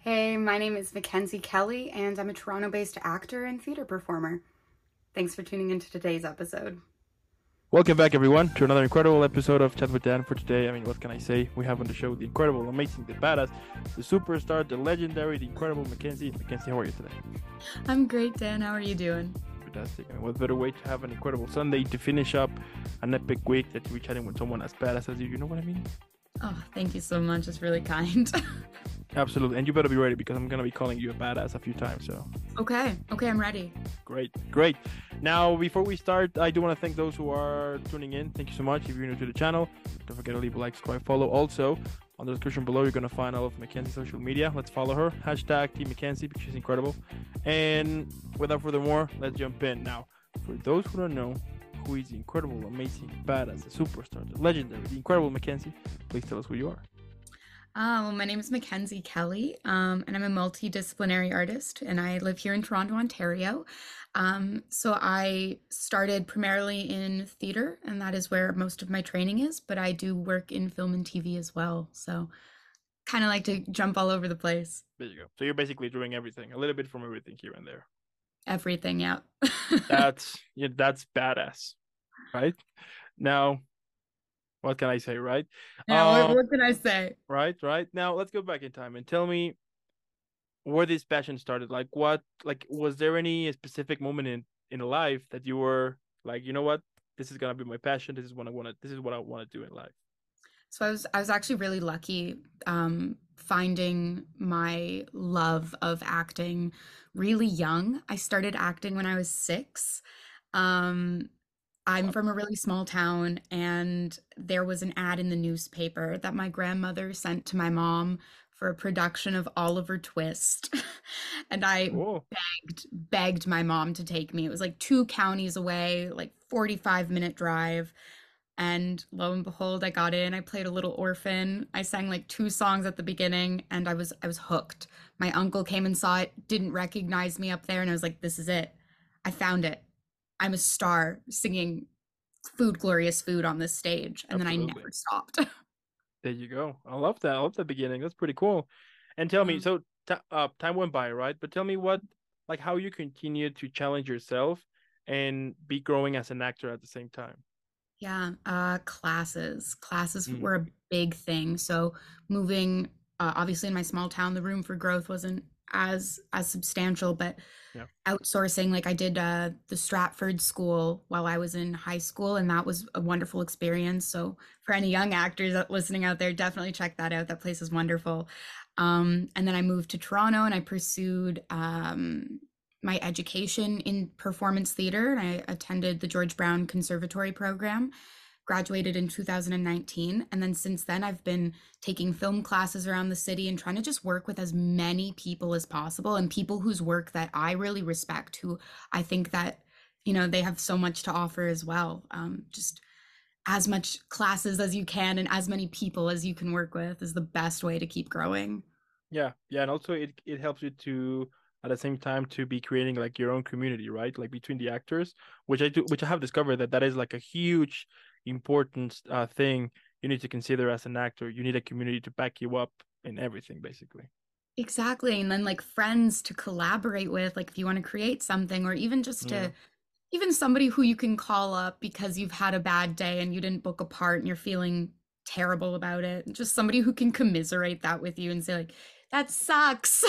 Hey, my name is Mackenzie Kelly, and I'm a Toronto-based actor and theatre performer. Thanks for tuning into today's episode. Welcome back, everyone, to another incredible episode of Chat with Dan. For today, I mean, what can I say? We have on the show the incredible, amazing, the badass, the superstar, the legendary, the incredible Mackenzie. Mackenzie, how are you today? I'm great, Dan. How are you doing? Fantastic. And what better way to have an incredible Sunday to finish up an epic week that you're chatting with someone as badass as you? You know what I mean? Oh, thank you so much. It's really kind. Absolutely. And you better be ready because I'm going to be calling you a badass a few times. So. Okay. I'm ready. Great. Now, before we start, I do want to thank those who are tuning in. Thank you so much. If you're new to the channel, don't forget to leave a like, subscribe, follow. Also, on the description below, you're going to find all of Mackenzie's social media. Let's follow her. Hashtag Team Mackenzie because she's incredible. And without further more, let's jump in. Now, for those who don't know, who is the incredible, amazing, badass, the superstar, the legendary, the incredible Mackenzie, please tell us who you are. Well, my name is Mackenzie Kelly, and I'm a multidisciplinary artist, and I live here in Toronto, Ontario. So I started primarily in theater, and that is where most of my training is, but I do work in film and TV as well, so kind of like to jump all over the place. There you go. So you're basically doing everything, a little bit from everything here and there. Everything, yeah. That's badass, right? Now, what can I say, right? What can I say? Right. Now, let's go back in time and tell me where this passion started. Like, what? Like, was there any specific moment in life that you were like, you know what? This is gonna be my passion. This is what I want to do in life. So I was actually really lucky finding my love of acting really young. I started acting when I was 6. I'm from a really small town, and there was an ad in the newspaper that my grandmother sent to my mom for a production of Oliver Twist. And I begged my mom to take me. It was like 2 counties away, like 45-minute drive. And lo and behold, I got in. I played a little orphan. I sang like 2 songs at the beginning, and I was hooked. My uncle came and saw it, didn't recognize me up there, and I was like, this is it. I found it. I'm a star singing glorious food on this stage. And Absolutely. Then I never stopped. There you go. I love that. I love the beginning. That's pretty cool. And tell me, so time went by, right? But tell me how you continue to challenge yourself and be growing as an actor at the same time. Yeah. Classes were a big thing. So moving, obviously in my small town, the room for growth wasn't as substantial, but outsourcing, like I did the Stratford School while I was in high school, and that was a wonderful experience. So for any young actors listening out there, definitely check that out. That place is wonderful. And then I moved to Toronto, and I pursued my education in performance theater, and I attended the George Brown Conservatory program, graduated in 2019. And then since then, I've been taking film classes around the city and trying to just work with as many people as possible, and people whose work that I really respect, who I think that, you know, they have so much to offer as well. Just as much classes as you can and as many people as you can work with is the best way to keep growing. Yeah. And also it helps you to, at the same time, to be creating like your own community, right? Like between the actors, which I have discovered that is like a huge important thing you need to consider as an actor. You need a community to back you up in everything, basically. Exactly. And then like friends to collaborate with, like if you want to create something, or even just to even somebody who you can call up because you've had a bad day and you didn't book a part and you're feeling terrible about it, just somebody who can commiserate that with you and say like, that sucks.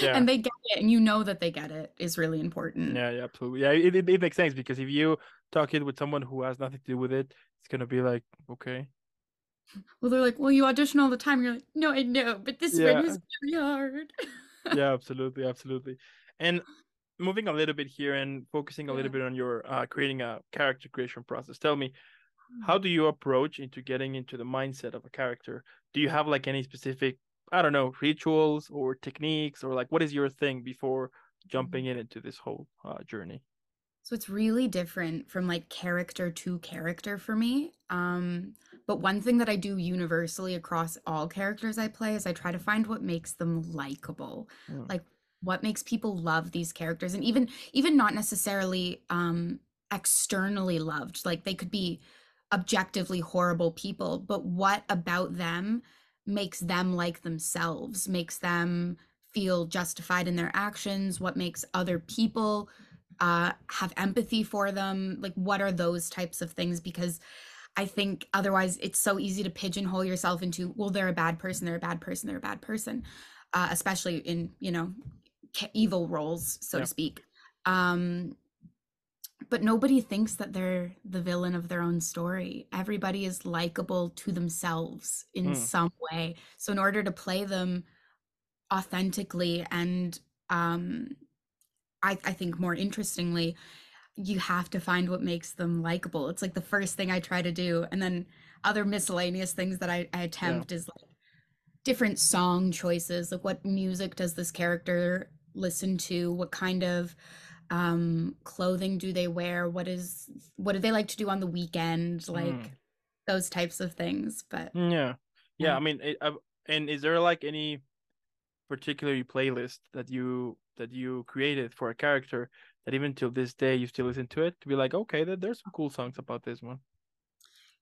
Yeah. And they get it, and you know that they get it, is really important. Yeah, absolutely. Yeah, it makes sense, because if you talk it with someone who has nothing to do with it, it's going to be like, okay. Well, they're like, well, you audition all the time. You're like, no, I know, but this one is really hard. Yeah, absolutely. And moving a little bit here and focusing a little bit on your creating a character creation process. Tell me, how do you approach into getting into the mindset of a character? Do you have like any specific, I don't know, rituals or techniques, or like what is your thing before jumping into this whole journey? So it's really different from like character to character for me. But one thing that I do universally across all characters I play is I try to find what makes them likable. Mm. Like what makes people love these characters, and even not necessarily externally loved. Like they could be objectively horrible people, but what about them makes them like themselves, makes them feel justified in their actions, what makes other people have empathy for them, like what are those types of things, because I think otherwise it's so easy to pigeonhole yourself into, well, they're a bad person, they're a bad person, they're a bad person, especially in, you know, evil roles, so to speak. But nobody thinks that they're the villain of their own story. Everybody is likable to themselves in some way. So in order to play them authentically and I think more interestingly, you have to find what makes them likable. It's like the first thing I try to do. And then other miscellaneous things that I attempt is like different song choices. Like what music does this character listen to? What kind of clothing do they wear? What do they like to do on the weekend? Like those types of things. But yeah. I mean, and is there like any particular playlist that you created for a character that even till this day you still listen to it, to be like, okay, there's some cool songs about this one?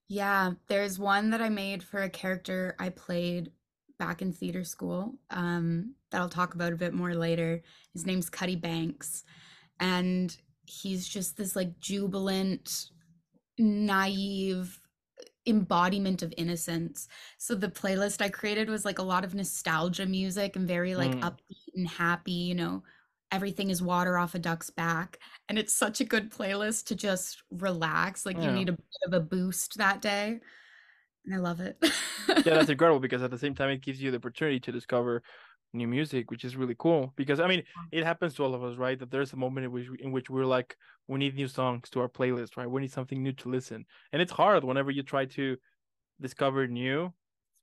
Yeah, there's one that I made for a character I played back in theater school that I'll talk about a bit more later. His name's Cuddy Banks, and he's just this like jubilant, naive embodiment of innocence. So the playlist I created was like a lot of nostalgia music and very like upbeat and happy, you know, everything is water off a duck's back. And it's such a good playlist to just relax. Like you need a bit of a boost that day. And I love it. Yeah, that's incredible, because at the same time, it gives you the opportunity to discover new music, which is really cool. Because, I mean, it happens to all of us, right? That there's a moment in which we're like, we need new songs to our playlist, right? We need something new to listen. And it's hard whenever you try to discover new,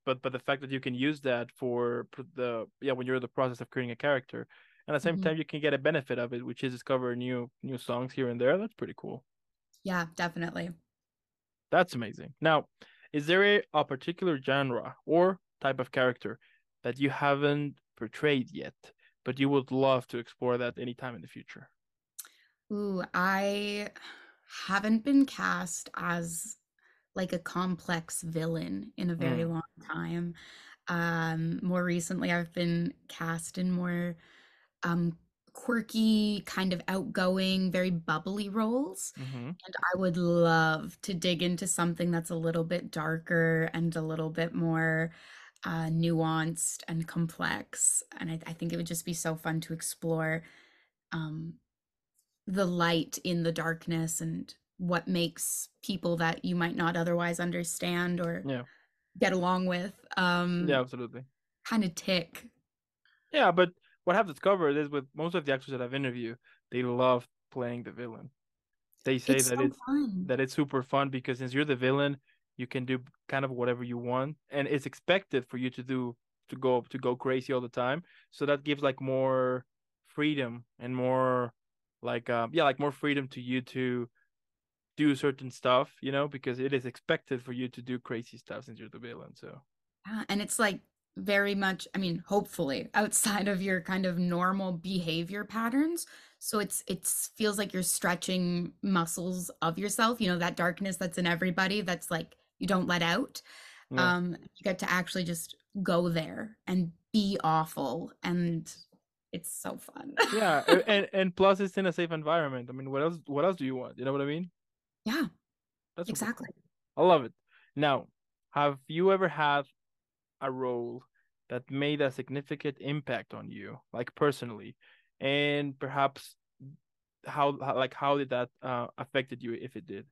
but the fact that you can use that for the, when you're in the process of creating a character, and at the same time, you can get a benefit of it, which is discover new songs here and there. That's pretty cool. Yeah, definitely. That's amazing. Now, is there a particular genre or type of character that you haven't portrayed yet, but you would love to explore that anytime in the future? Ooh, I haven't been cast as like a complex villain in a very long time. More recently, I've been cast in more quirky, kind of outgoing, very bubbly roles. And I would love to dig into something that's a little bit darker and a little bit more nuanced and complex. And I think it would just be so fun to explore the light in the darkness and what makes people that you might not otherwise understand or get along with absolutely kind of tick. But what I've discovered is with most of the actors that I've interviewed, they love playing the villain. They say that it's super fun, because since you're the villain, you can do kind of whatever you want, and it's expected for you to go crazy all the time. So that gives like more freedom and more like more freedom to you to do certain stuff, you know, because it is expected for you to do crazy stuff since you're the villain. So and it's like very much, I mean, hopefully outside of your kind of normal behavior patterns. So it's feels like you're stretching muscles of yourself, you know, that darkness that's in everybody, that's like you don't let out. You get to actually just go there and be awful, and it's so fun. And plus it's in a safe environment. I mean, what else do you want? You know what I mean? Yeah, that's exactly. Cool. I love it. Now, have you ever had a role that made a significant impact on you, like personally, and perhaps how did that affected you, if it did?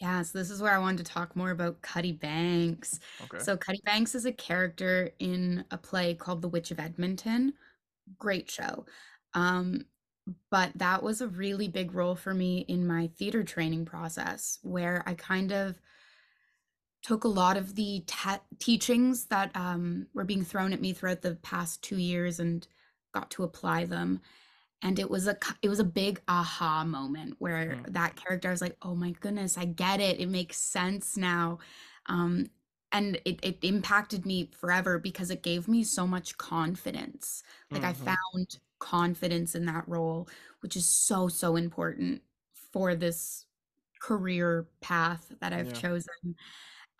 Yeah, so this is where I wanted to talk more about Cuddy Banks. Okay. So Cuddy Banks is a character in a play called The Witch of Edmonton. Great show. But that was a really big role for me in my theater training process, where I kind of took a lot of the teachings that were being thrown at me throughout the past 2 years and got to apply them. And it was a big aha moment where that character, I was like, oh my goodness, I get it. It makes sense now. And it impacted me forever, because it gave me so much confidence. Like I found confidence in that role, which is so, so important for this career path that I've chosen.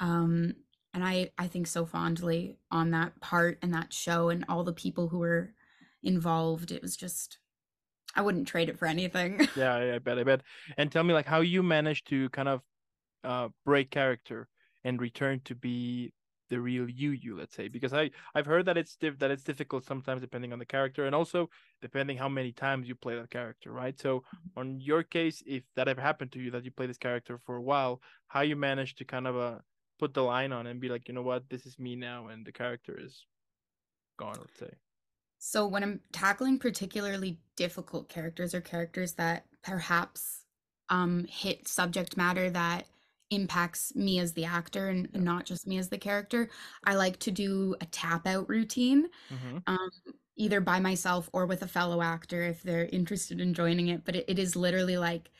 And I think so fondly on that part and that show and all the people who were involved. It was just, I wouldn't trade it for anything. Yeah, I bet. And tell me, like, how you managed to kind of break character and return to be the real you, let's say, because I've heard that it's difficult sometimes depending on the character and also depending how many times you play that character, right? So on your case, if that ever happened to you, that you play this character for a while, how you managed to kind of put the line on and be like, you know what, this is me now and the character is gone, let's say. So when I'm tackling particularly difficult characters or characters that perhaps hit subject matter that impacts me as the actor and not just me as the character, I like to do a tap out routine, either by myself or with a fellow actor if they're interested in joining it. But it is literally like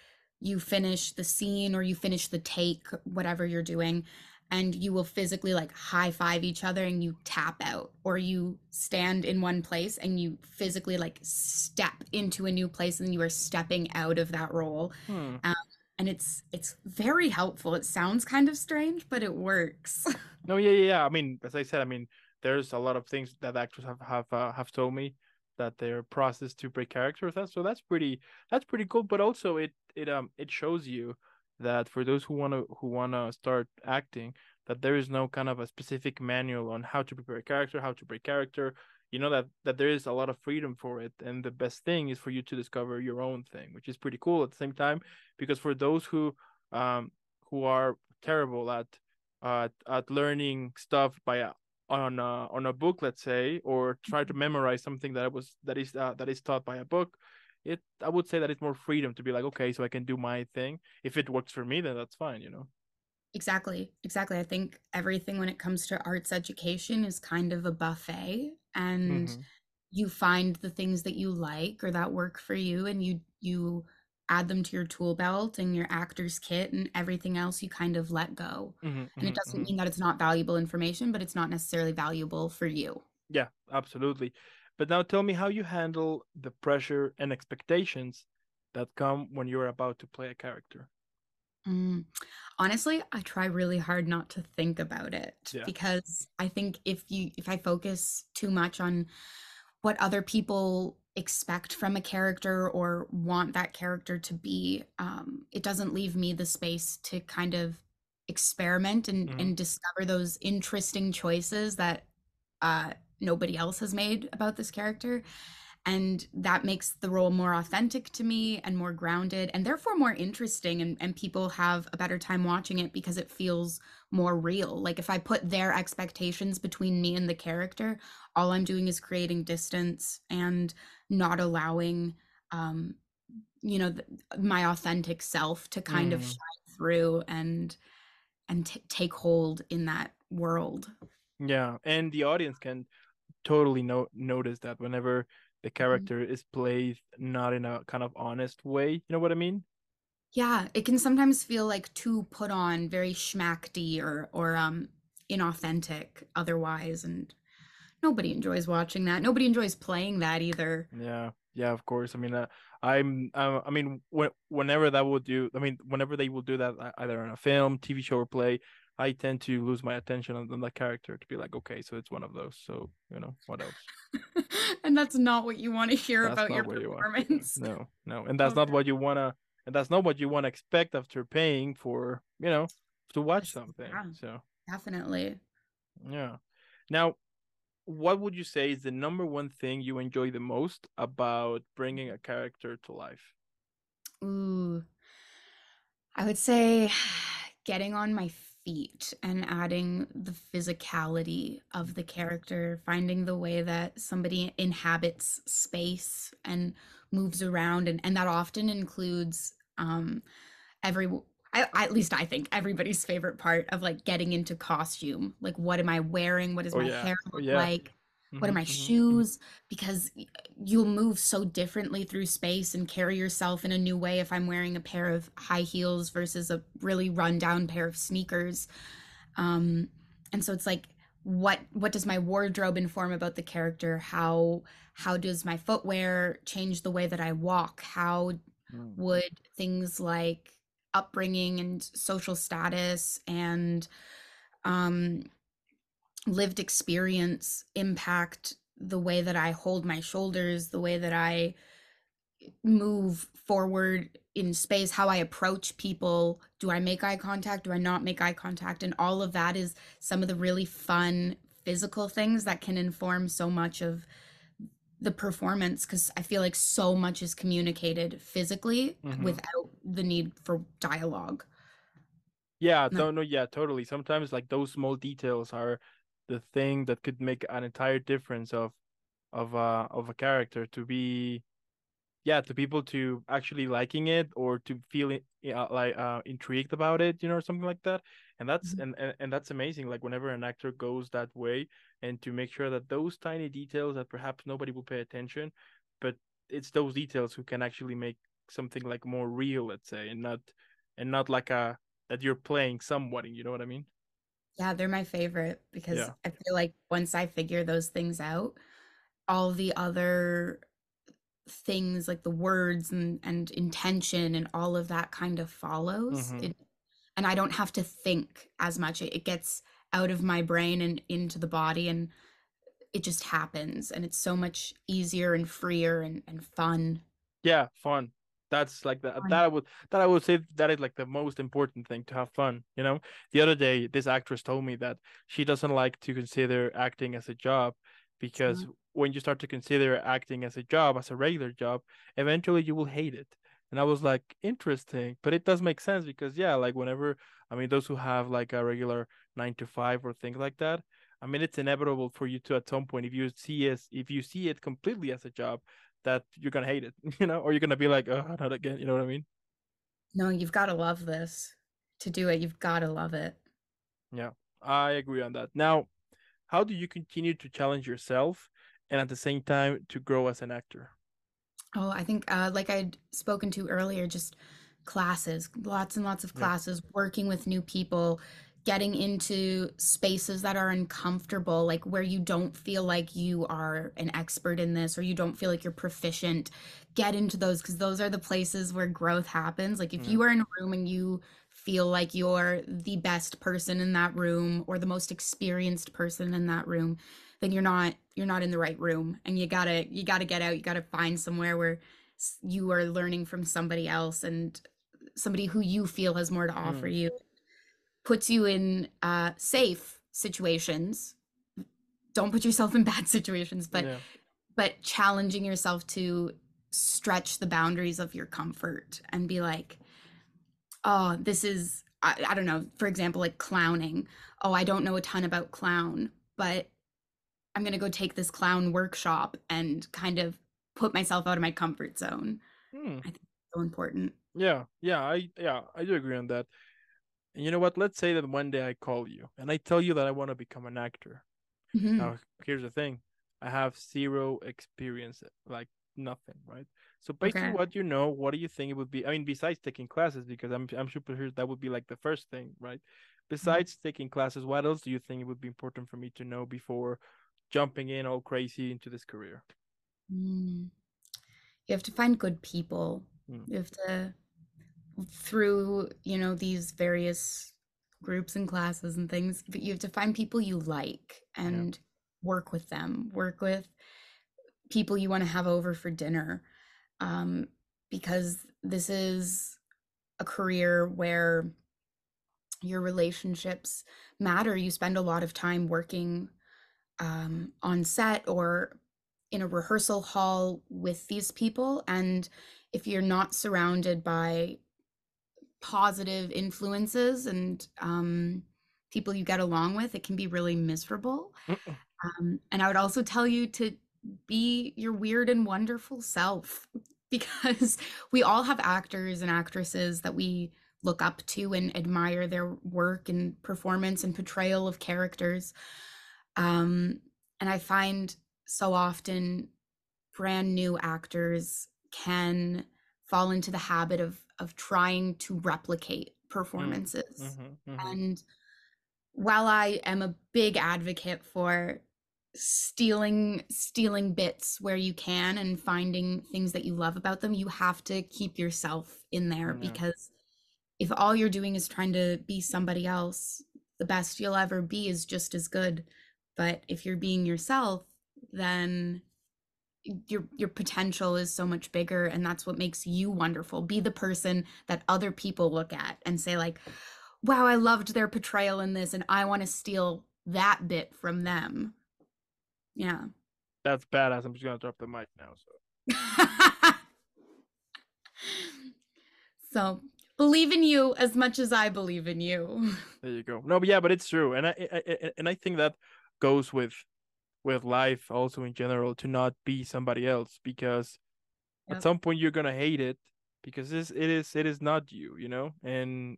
you finish the scene or you finish the take, whatever you're doing, and you will physically like high five each other and you tap out, or you stand in one place and you physically like step into a new place and you are stepping out of that role. And it's very helpful. It sounds kind of strange, but it works. No, yeah. I mean, as I said, I mean, there's a lot of things that actors have told me that their process to break character with us. So that's pretty cool. But also it shows you that for those who wanna start acting, that there is no kind of a specific manual on how to prepare a character, how to break character. You know, that there is a lot of freedom for it, and the best thing is for you to discover your own thing, which is pretty cool at the same time, because for those who are terrible at learning stuff on a book, let's say, or try to memorize something that is taught by a book, I would say that it's more freedom to be like, okay, so I can do my thing. If it works for me, then that's fine, you know. Exactly. I think everything when it comes to arts education is kind of a buffet, and you find the things that you like or that work for you, and you add them to your tool belt and your actor's kit, and everything else you kind of let go. And it doesn't mean that it's not valuable information, but it's not necessarily valuable for you. Yeah, absolutely. But now tell me how you handle the pressure and expectations that come when you're about to play a character. Honestly, I try really hard not to think about it, because I think if I focus too much on what other people expect from a character or want that character to be, it doesn't leave me the space to kind of experiment and discover those interesting choices that nobody else has made about this character. And that makes the role more authentic to me and more grounded, and therefore more interesting, and people have a better time watching it because it feels more real. Like if I put their expectations between me and the character, all I'm doing is creating distance and not allowing, my authentic self to kind of shine through and take hold in that world. Yeah, and the audience can totally notice that whenever the character is played not in a kind of honest way. You know what I mean? Yeah, it can sometimes feel like too put on, very schmacky or inauthentic otherwise, and nobody enjoys watching that. Nobody enjoys playing that either. Yeah, of course. I mean, whenever they will do that, either on a film, TV show, or play, I tend to lose my attention on the character to be like, okay, so it's one of those. So, you know, what else? And that's not what you want to hear about your performance. No. And that's not what you want to, and that's not what you want to expect after paying for, you know, to watch something. Yeah, so definitely. Yeah. Now, what would you say is the number one thing you enjoy the most about bringing a character to life? Ooh, I would say getting on my feet and adding the physicality of the character, finding the way that somebody inhabits space and moves around, and that often includes everybody's favorite part of like getting into costume, like what am I wearing, what is my hair like, what are my shoes, because you'll move so differently through space and carry yourself in a new way if I'm wearing a pair of high heels versus a really run-down pair of sneakers. And so it's like, what does my wardrobe inform about the character? How does my footwear change the way that I walk? How would things like upbringing and social status and lived experience impact the way that I hold my shoulders, the way that I move forward in space, how I approach people. Do I make eye contact? Do I not make eye contact? And all of that is some of the really fun physical things that can inform so much of the performance, because I feel like so much is communicated physically without the need for dialogue. Yeah, totally. Sometimes like those small details are the thing that could make an entire difference of a character to people to actually liking it or to feeling intrigued about it, or something like that. And that's and that's amazing. Like whenever an actor goes that way, and to make sure that those tiny details that perhaps nobody will pay attention, but it's those details who can actually make something like more real, let's say, and not like a that you're playing somebody. You know what I mean? Yeah, they're my favorite because I feel like once I figure those things out, all the other things like the words and intention and all of that kind of follows. And I don't have to think as much. It gets out of my brain and into the body, and it just happens. And it's so much easier and freer and fun. Yeah, fun. That's like I would say that is like the most important thing, to have fun. The other day, this actress told me that she doesn't like to consider acting as a job, because when you start to consider acting as a job, as a regular job, eventually you will hate it. And I was like, interesting, but it does make sense, because whenever, those who have like a regular 9-to-5 or things like that, it's inevitable for you to, at some point, if you see it completely as a job, that you're going to hate it, or you're going to be like, oh, not again. You know what I mean? No, you've got to love this to do it. You've got to love it. Yeah, I agree on that. Now, how do you continue to challenge yourself and at the same time to grow as an actor? Oh, I think like I'd spoken to earlier, just classes, lots and lots of classes, working with new people, getting into spaces that are uncomfortable, like where you don't feel like you are an expert in this, or you don't feel like you're proficient. Get into those, because those are the places where growth happens. Like if you are in a room and you feel like you're the best person in that room or the most experienced person in that room, then you're not in the right room, and you gotta get out. You gotta find somewhere where you are learning from somebody else, and somebody who you feel has more to offer you. Puts you in safe situations. Don't put yourself in bad situations, but challenging yourself to stretch the boundaries of your comfort and be like, oh, this is, I don't know, for example, like clowning. Oh, I don't know a ton about clown, but I'm going to go take this clown workshop and kind of put myself out of my comfort zone. I think it's so important. I do agree on that. And you know what? Let's say that one day I call you and I tell you that I want to become an actor. Now, here's the thing. I have zero experience, like nothing, right? So based on what you know, what do you think it would be? Besides taking classes, because I'm super sure that would be like the first thing, right? Besides taking classes, what else do you think it would be important for me to know before jumping in all crazy into this career? You have to find good people. You have to... through these various groups and classes and things, but you have to find people you like and work with them, work with people you want to have over for dinner, because this is a career where your relationships matter. You spend a lot of time working on set or in a rehearsal hall with these people, and if you're not surrounded by positive influences and people you get along with, it can be really miserable. And I would also tell you to be your weird and wonderful self, because we all have actors and actresses that we look up to and admire their work and performance and portrayal of characters. And I find so often brand new actors can fall into the habit of trying to replicate performances. And while I am a big advocate for stealing bits where you can and finding things that you love about them, you have to keep yourself in there, because if all you're doing is trying to be somebody else, the best you'll ever be is just as good. But if you're being yourself, then your potential is so much bigger, and that's what makes you wonderful. Be the person that other people look at and say, like, wow, I loved their portrayal in this, and I want to steal that bit from them. Yeah. That's badass. I'm just going to drop the mic now. So. So believe in you as much as I believe in you. There you go. No, but yeah, but it's true. And I think that goes with life also in general, to not be somebody else, because at some point you're going to hate it, because it is not you, you know, and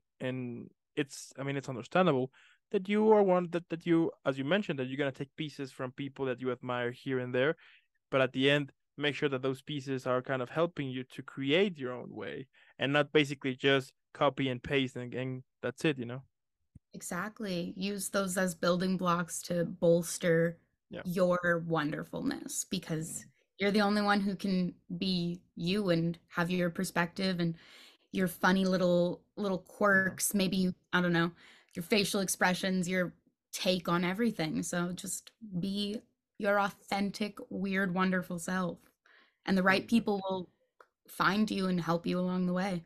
it's, I mean, it's understandable that you are one that you, as you mentioned, that you're going to take pieces from people that you admire here and there, but at the end, make sure that those pieces are kind of helping you to create your own way and not basically just copy and paste and that's it, you know? Exactly. Use those as building blocks to bolster your wonderfulness, because you're the only one who can be you and have your perspective and your funny little quirks, maybe, I don't know, your facial expressions, your take on everything. So just be your authentic, weird, wonderful self, and the right people will find you and help you along the way.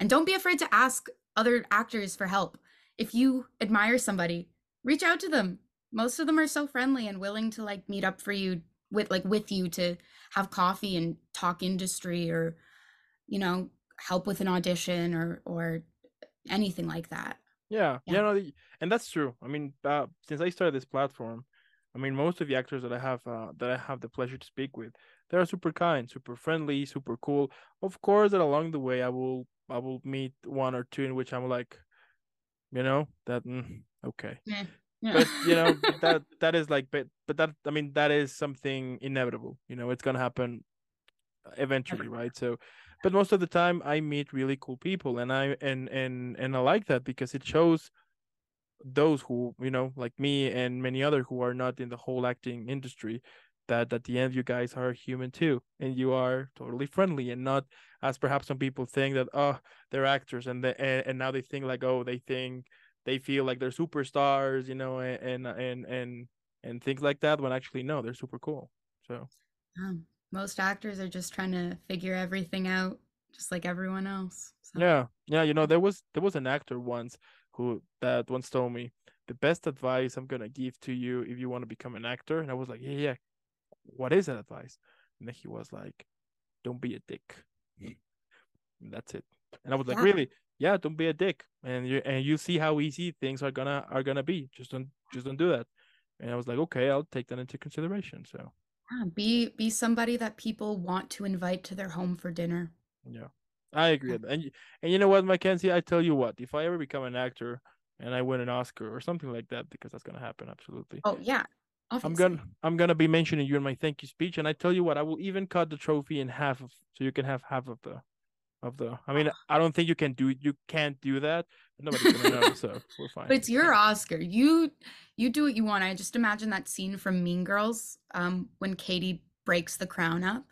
And don't be afraid to ask other actors for help. If you admire somebody, reach out to them. Most of them are so friendly and willing to like meet up for you with you to have coffee and talk industry, or, you know, help with an audition or anything like that. Yeah. No, and that's true. I mean, since I started this platform, I mean, most of the actors that I have the pleasure to speak with, they are super kind, super friendly, super cool. Of course, that along the way, I will meet one or two in which I'm like, you know, that okay. Yeah. Yeah. But you know, that is like, but that, I mean, that is something inevitable. You know, it's gonna happen eventually, right? So, but most of the time, I meet really cool people, and I like that, because it shows those who, you know, like me and many other who are not in the whole acting industry, that at the end you guys are human too, and you are totally friendly, and not as perhaps some people think that, oh, they're actors, and now they think like, oh, they feel like they're superstars, you know, and things like that, when actually no, they're super cool. So most actors are just trying to figure everything out, just like everyone else. So. Yeah, you know, there was an actor once who that once told me, the best advice I'm gonna give to you if you want to become an actor. And I was like, yeah, what is that advice? And then he was like, don't be a dick. And that's it. And I was like, really? Yeah, don't be a dick. And you see how easy things are gonna be. Just don't do that. And I was like, okay, I'll take that into consideration. So yeah, be somebody that people want to invite to their home for dinner. Yeah. I agree with that. And you know what, Mackenzie, I tell you what, if I ever become an actor and I win an Oscar or something like that, because that's gonna happen, absolutely. Oh yeah, obviously. I'm gonna be mentioning you in my thank you speech, and I tell you what, I will even cut the trophy in half, so you can have half of the. I mean, I don't think you can't do that. Nobody's gonna know, so we're fine. But it's your Oscar. You do what you want. I just imagine that scene from Mean Girls, when Katie breaks the crown up.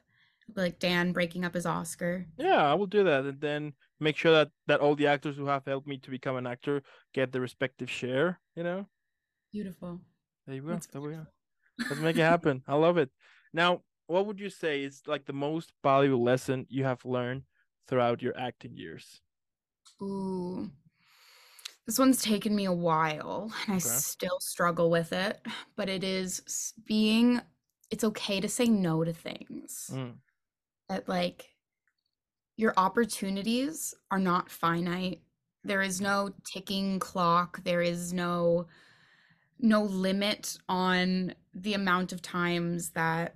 Like Dan breaking up his Oscar. Yeah, I will do that, and then make sure that all the actors who have helped me to become an actor get their respective share, you know? Beautiful. There you go. There we go. Let's make it happen. I love it. Now, what would you say is like the most valuable lesson you have learned throughout your acting years? Ooh. This one's taken me a while, and I still struggle with it, but it is it's okay to say no to things. That like your opportunities are not finite. There is no ticking clock. There is no limit on the amount of times that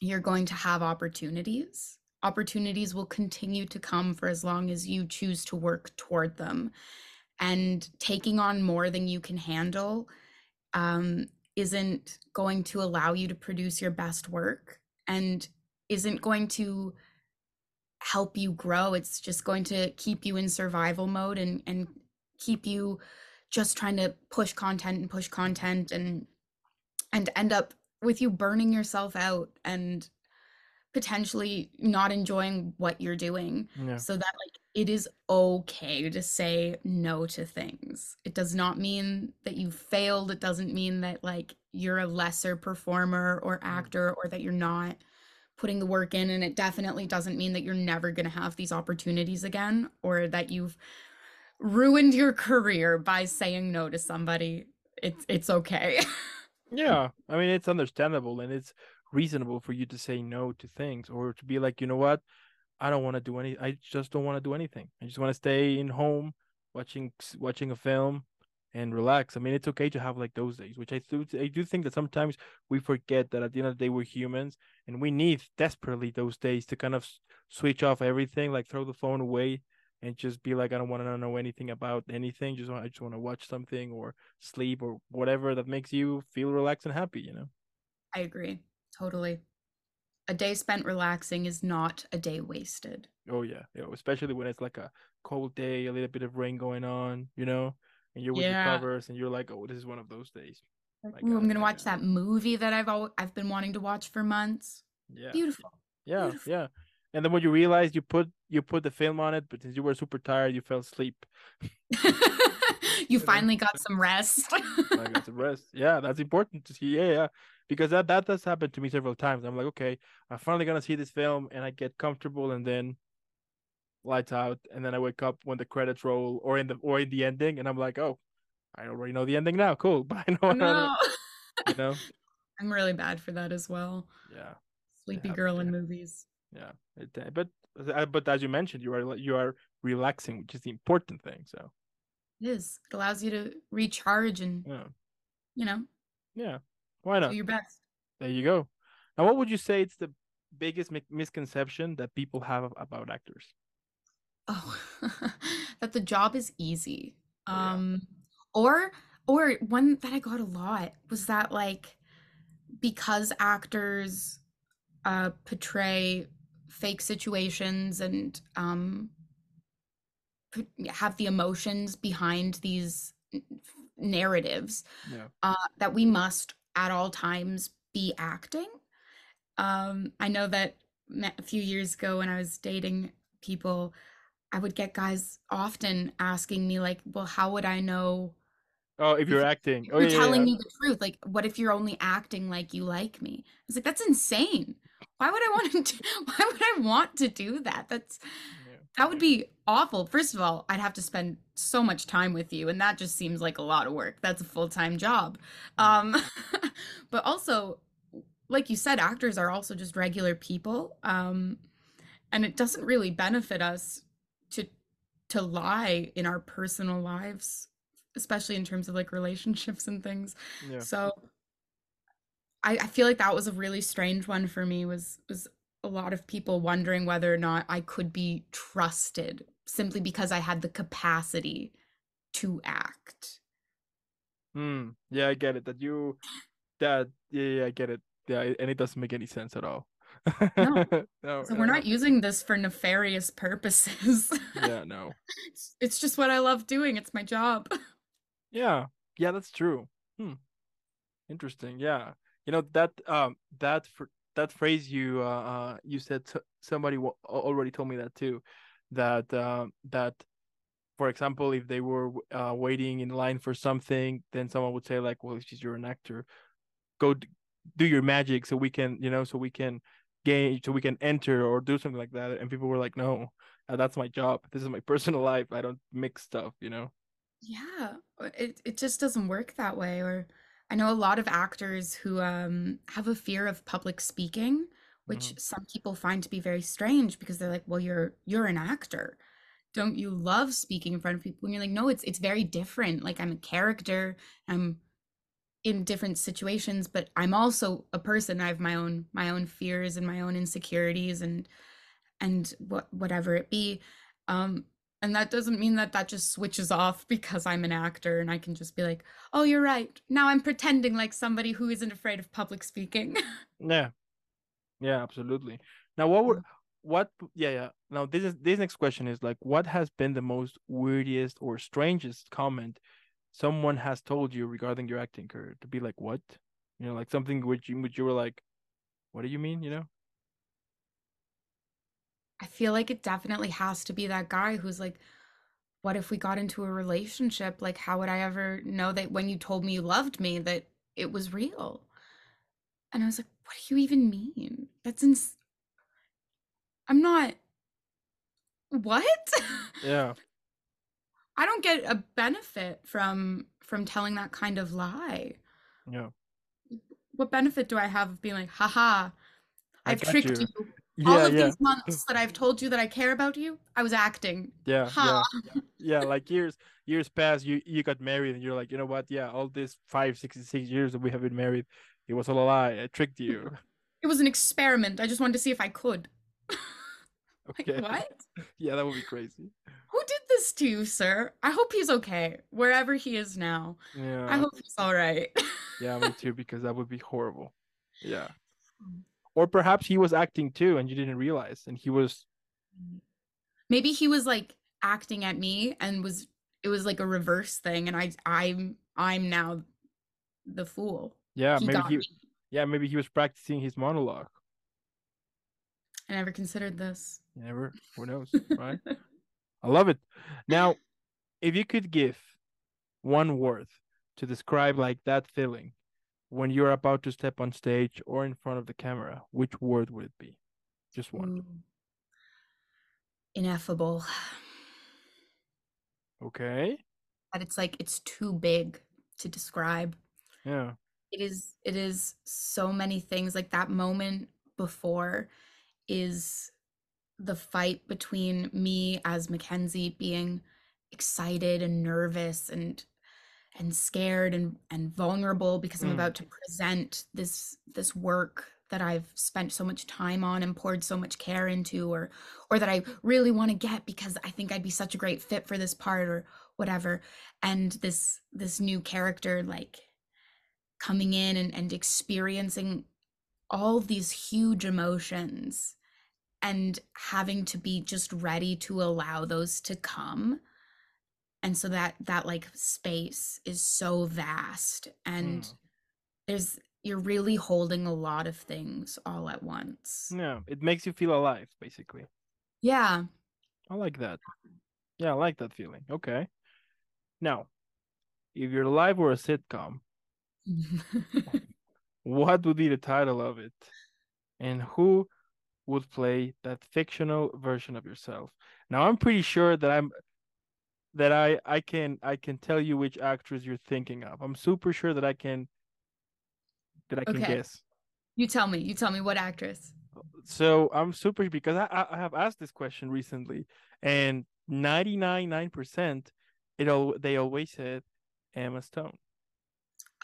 you're going to have opportunities. Opportunities will continue to come for as long as you choose to work toward them. And taking on more than you can handle isn't going to allow you to produce your best work, and isn't going to help you grow. It's just going to keep you in survival mode and keep you just trying to push content and end up with you burning yourself out and potentially not enjoying what you're doing. Yeah. So that like it is okay to say no to things. It does not mean that you failed. It doesn't mean that like you're a lesser performer or actor, or that you're not putting the work in. And it definitely doesn't mean that you're never going to have these opportunities again, or that you've ruined your career by saying no to somebody. It's okay. Yeah, I mean, it's understandable and it's reasonable for you to say no to things, or to be like, you know what, I don't want to do any, I just don't want to do anything. I just want to stay in home watching a film and relax. I mean, it's okay to have like those days, which I do think that sometimes we forget that at the end of the day, we're humans and we need desperately those days to kind of switch off everything, like throw the phone away and just be like, I don't want to know anything about anything. I just want to watch something or sleep or whatever that makes you feel relaxed and happy, you know? I agree. Totally. A day spent relaxing is not a day wasted. Oh, yeah. You know, especially when it's like a cold day, a little bit of rain going on, you know, and you're with your covers and you're like, oh, this is one of those days. Like, ooh, I'm going to watch that movie that I've been wanting to watch for months. Yeah. Beautiful. Yeah. Beautiful. Yeah. And then when you realize you put the film on it, but since you were super tired, you fell asleep. You finally got some rest. I got some rest. Yeah, that's important to see. Yeah. Because that does happen to me several times. I'm like, okay, I'm finally going to see this film, and I get comfortable, and then lights out, and then I wake up when the credits roll or in the ending, and I'm like, oh, I already know the ending now. Cool. But I know. No. You know? I'm really bad for that as well. Yeah. Sleepy girl in movies. Yeah, but as you mentioned, you are relaxing, which is the important thing. So it is. It allows you to recharge and you know. Yeah, why not? Do your best. There you go. Now, what would you say it's the biggest misconception that people have about actors? Oh, that the job is easy. Or one that I got a lot was that, like, because actors portray fake situations and have the emotions behind these narratives, that we must at all times be acting. I know that a few years ago when I was dating people, I would get guys often asking me, like, well, how would I know? Oh, if you're acting. You're telling me the truth. Like, what if you're only acting like you like me? I was like, that's insane. Why would I want to do that? That would be awful. First of all, I'd have to spend so much time with you, and that just seems like a lot of work. That's a full-time job. But also, like you said, actors are also just regular people. And it doesn't really benefit us to lie in our personal lives, especially in terms of like relationships and things. Yeah. So I feel like that was a really strange one for me, was a lot of people wondering whether or not I could be trusted simply because I had the capacity to act. Yeah, I get it. I get it. Yeah, and it doesn't make any sense at all. No. So we're not using this for nefarious purposes. Yeah, no. It's just what I love doing. It's my job. Yeah, that's true. Interesting. Yeah, you know that that phrase you said. Somebody already told me that too. That for example, if they were waiting in line for something, then someone would say like, "Well, you're an actor. Go do your magic, so we can, so we can enter," or do something like that. And people were like, no, that's my job, this is my personal life, I don't mix stuff, you know? Yeah, it just doesn't work that way. Or I know a lot of actors who have a fear of public speaking, which some people find to be very strange, because they're like, well, you're an actor, don't you love speaking in front of people? And you're like, no, it's very different. Like, I'm a character, I'm in different situations, but I'm also a person. I have my own fears and my own insecurities and whatever it be. And that doesn't mean that just switches off because I'm an actor and I can just be like, oh, you're right, now I'm pretending like somebody who isn't afraid of public speaking. Yeah, absolutely. Now, now this next question is like, what has been the most weirdest or strangest comment someone has told you regarding your acting career? To be like, what? You know, like something which you were like, what do you mean, you know? I feel like it definitely has to be that guy who's like, what if we got into a relationship? Like, how would I ever know that when you told me you loved me, that it was real. And I was like, what do you even mean? That's insane. I'm not, what? Yeah. I don't get a benefit from telling that kind of lie. Yeah. What benefit do I have of being like, haha, I've tricked you. All of these months that I've told you that I care about you, I was acting. Yeah. Ha. Yeah. Like years past, you got married and you're like, you know what? Yeah. All these 66 years that we have been married, it was all a lie. I tricked you. It was an experiment. I just wanted to see if I could. Okay. Like, what? Yeah, that would be crazy. Who did this to you, sir? I hope he's okay wherever he is now. Yeah. I hope he's all right. Yeah, me too, because that would be horrible. Yeah. Or perhaps he was acting too and you didn't realize, and he was, maybe he was like acting at me and it was like a reverse thing, and I'm now the fool. Yeah, maybe he was practicing his monologue. I never considered this. Never. Who knows, right? I love it. Now, if you could give one word to describe like that feeling when you're about to step on stage or in front of the camera, which word would it be? Just one. Ineffable. Okay. But it's like, it's too big to describe. Yeah. It is so many things. Like that moment before is the fight between me as Mackenzie being excited and nervous and scared and vulnerable, because I'm about to present this work that I've spent so much time on and poured so much care into, or that I really want to get because I think I'd be such a great fit for this part or whatever. And this new character like coming in and experiencing all these huge emotions and having to be just ready to allow those to come. And so that like space is so vast, and you're really holding a lot of things all at once. Yeah, it makes you feel alive, basically. Yeah. I like that. Yeah, I like that feeling. Okay. Now, if your life were a sitcom, what would be the title of it? And who would play that fictional version of yourself? Now, I'm pretty sure that I can tell you which actress you're thinking of. I'm super sure that I can guess. You tell me what actress. So I'm super, because I have asked this question recently, and 99.9% they always said Emma Stone.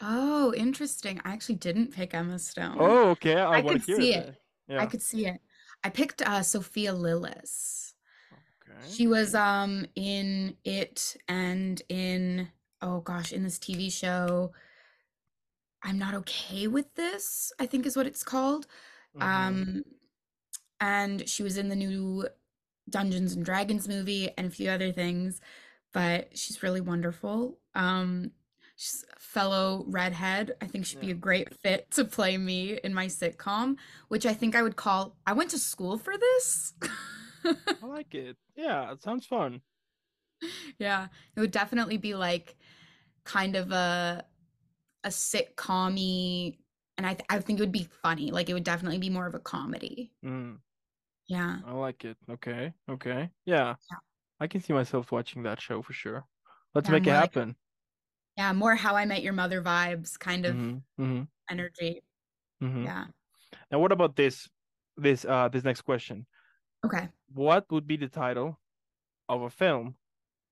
Oh, interesting. I actually didn't pick Emma Stone. Oh, okay. I could see it. Yeah. I could see it. I picked Sophia Lillis. She was in It and in, oh gosh, in this TV show, I'm Not Okay With This, I think is what it's called. Mm-hmm. And she was in the new Dungeons and Dragons movie and a few other things, but she's really wonderful. She's a fellow redhead. I think she'd be a great fit to play me in my sitcom, which I think I would call, I Went to School for This. I like it. Yeah, it sounds fun. Yeah, it would definitely be like kind of a sitcom-y, and I think it would be funny. Like, it would definitely be more of a comedy. Yeah, I like it. Okay. Yeah, I can see myself watching that show for sure. Let's make it happen. Yeah, more How I Met Your Mother vibes kind of energy. Yeah. Now, what about this next question? Okay. What would be the title of a film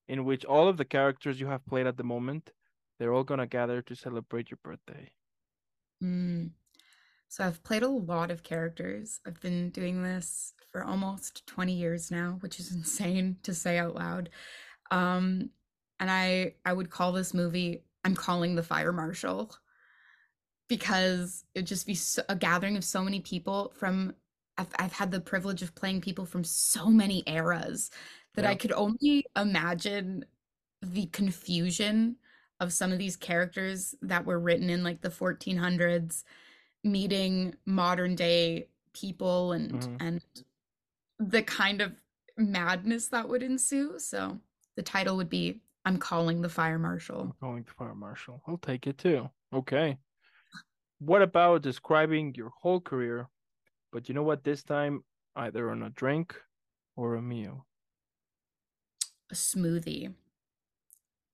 in which all of the characters you have played at the moment, they're all going to gather to celebrate your birthday? So I've played a lot of characters. I've been doing this for almost 20 years now, which is insane to say out loud. And I would call this movie, I'm Calling the Fire Marshal, because it would just be a gathering of so many people from, I've had the privilege of playing people from so many eras that I could only imagine the confusion of some of these characters that were written in like the 1400s meeting modern day people and the kind of madness that would ensue. So the title would be I'm Calling the Fire Marshal. I'm Calling the Fire Marshal. I'll take it too. Okay. What about describing your whole career, but you know what, this time either on a drink or a meal? A smoothie.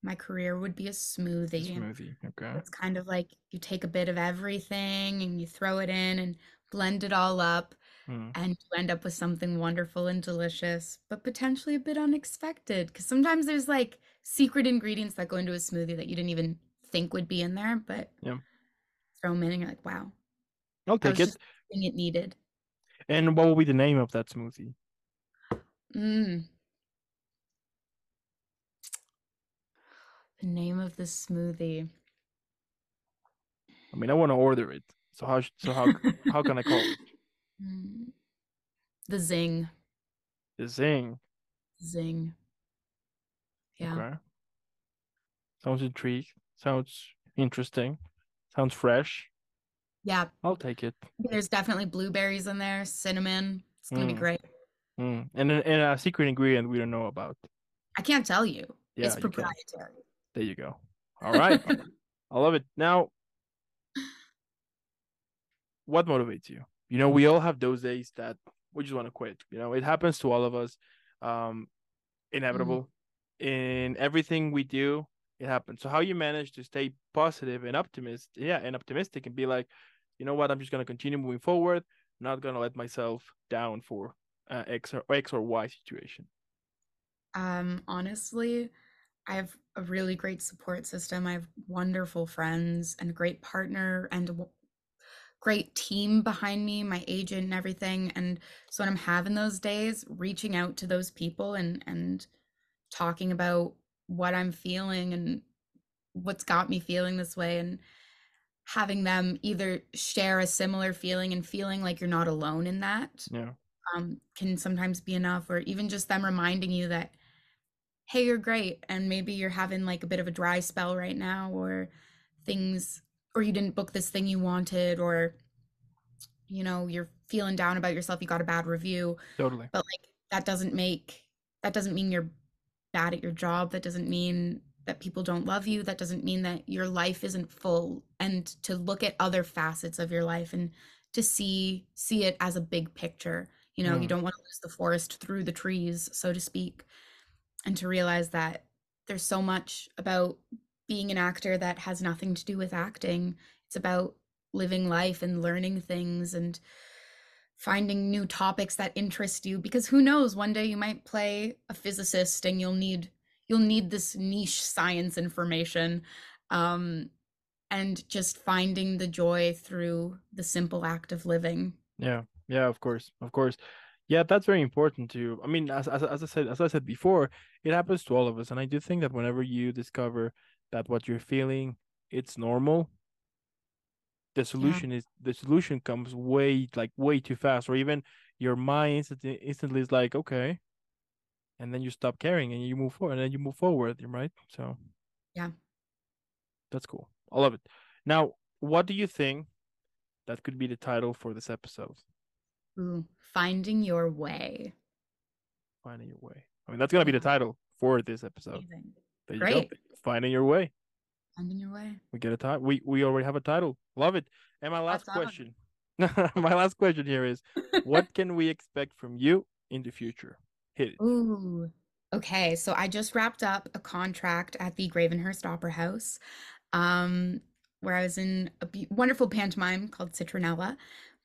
My career would be a smoothie. Okay. It's kind of like you take a bit of everything and you throw it in and blend it all up, and you end up with something wonderful and delicious, but potentially a bit unexpected, because sometimes there's like secret ingredients that go into a smoothie that you didn't even think would be in there, but yeah, throw them in and you're like, wow, I'll take it. It needed. And what will be the name of that smoothie? The name of the smoothie. I mean, I want to order it. So how how can I call it? The Zing. The Zing. Zing. Yeah. Okay. Sounds intriguing. Sounds interesting. Sounds fresh. Yeah. I'll take it. There's definitely blueberries in there, cinnamon. It's going to be great. And a secret ingredient we don't know about. I can't tell you. Yeah, it's proprietary. There you go. All right. I love it. Now, what motivates you? You know, we all have those days that we just want to quit. You know, it happens to all of us. Inevitable. In everything we do, it happens. So how you manage to stay positive and optimistic and be like, you know what, I'm just going to continue moving forward. I'm not going to let myself down for X or Y situation. Honestly, I have a really great support system. I have wonderful friends and a great partner and a great team behind me, my agent and everything. And so when I'm having those days, reaching out to those people and talking about what I'm feeling and what's got me feeling this way, and having them either share a similar feeling and feeling like you're not alone in that, can sometimes be enough. Or even just them reminding you that, hey, you're great, and maybe you're having like a bit of a dry spell right now, or things, or you didn't book this thing you wanted, or, you know, you're feeling down about yourself, you got a bad review. Totally. But like, that doesn't mean you're bad at your job. That doesn't mean that people don't love you. That doesn't mean that your life isn't full, and to look at other facets of your life and to see it as a big picture. You know, you don't want to lose the forest through the trees, so to speak. And to realize that there's so much about being an actor that has nothing to do with acting. It's about living life and learning things and finding new topics that interest you, because who knows, one day you might play a physicist and you'll need this niche science information, and just finding the joy through the simple act of living. Yeah, of course. Yeah, that's very important too. I mean, as I said before, it happens to all of us. And I do think that whenever you discover that what you're feeling, it's normal, the solution comes way too fast, or even your mind instantly is like, okay, and then you stop caring and you move forward, right? So yeah, that's cool. I love it. Now, what do you think that could be the title for this episode? Finding Your Way. Finding Your Way. I mean, that's going to be the title for this episode. There you go. Finding Your Way. Finding Your Way. We get a title. We already have a title. Love it. And my last question here is, what can we expect from you in the future? Hit it. Ooh. Okay. So I just wrapped up a contract at the Gravenhurst Opera House, where I was in a wonderful pantomime called Citronella.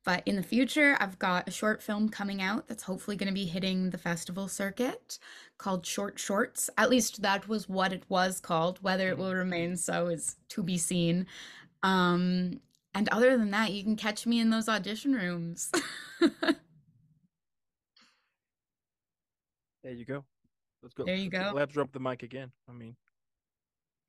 But in the future, I've got a short film coming out that's hopefully going to be hitting the festival circuit, called Short Shorts. At least that was what it was called. Whether it will remain so is to be seen. And other than that, you can catch me in those audition rooms. There you go. Let's go. There you go. Let's drop the mic again.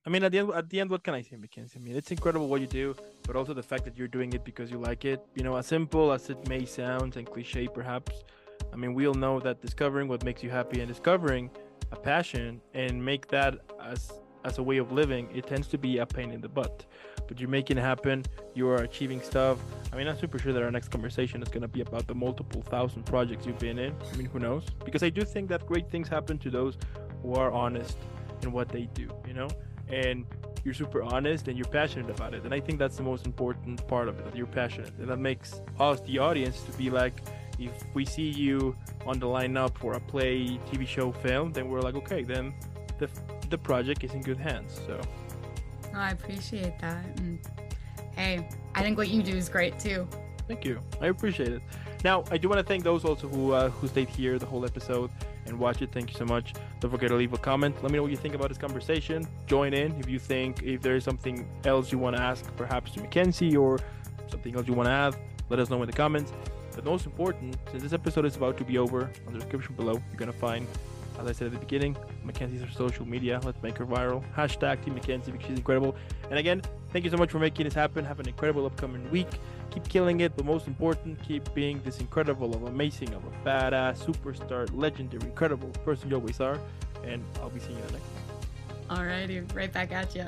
I mean, at the end, what can I say, Mackenzie? I mean, it's incredible what you do, but also the fact that you're doing it because you like it. You know, as simple as it may sound and cliche, perhaps, I mean, we all know that discovering what makes you happy and discovering a passion and make that as a way of living, it tends to be a pain in the butt. But you're making it happen. You are achieving stuff. I mean, I'm super sure that our next conversation is going to be about the multiple thousand projects you've been in. I mean, who knows? Because I do think that great things happen to those who are honest in what they do, you know? And you're super honest and you're passionate about it. And I think that's the most important part of it, that you're passionate. And that makes us, the audience, to be like, if we see you on the lineup for a play, TV show, film, then we're like, okay, then the project is in good hands. So I appreciate that. And hey, I think what you do is great too. Thank you. I appreciate it. Now, I do want to thank those also who stayed here the whole episode and watched it. Thank you so much. Don't forget to leave a comment. Let me know what you think about this conversation. Join in if you think, if there is something else you want to ask, perhaps to Mackenzie, or something else you want to add. Let us know in the comments. But most important, since this episode is about to be over, on the description below, you're going to find, as I said at the beginning, Mackenzie's social media. Let's make her viral. Hashtag Team Mackenzie, because she's incredible. And again, thank you so much for making this happen. Have an incredible upcoming week. Keep killing it, but most important, keep being this incredible, of amazing, of a badass, superstar, legendary, incredible person you always are. And I'll be seeing you in the next one. Alrighty, right back at ya.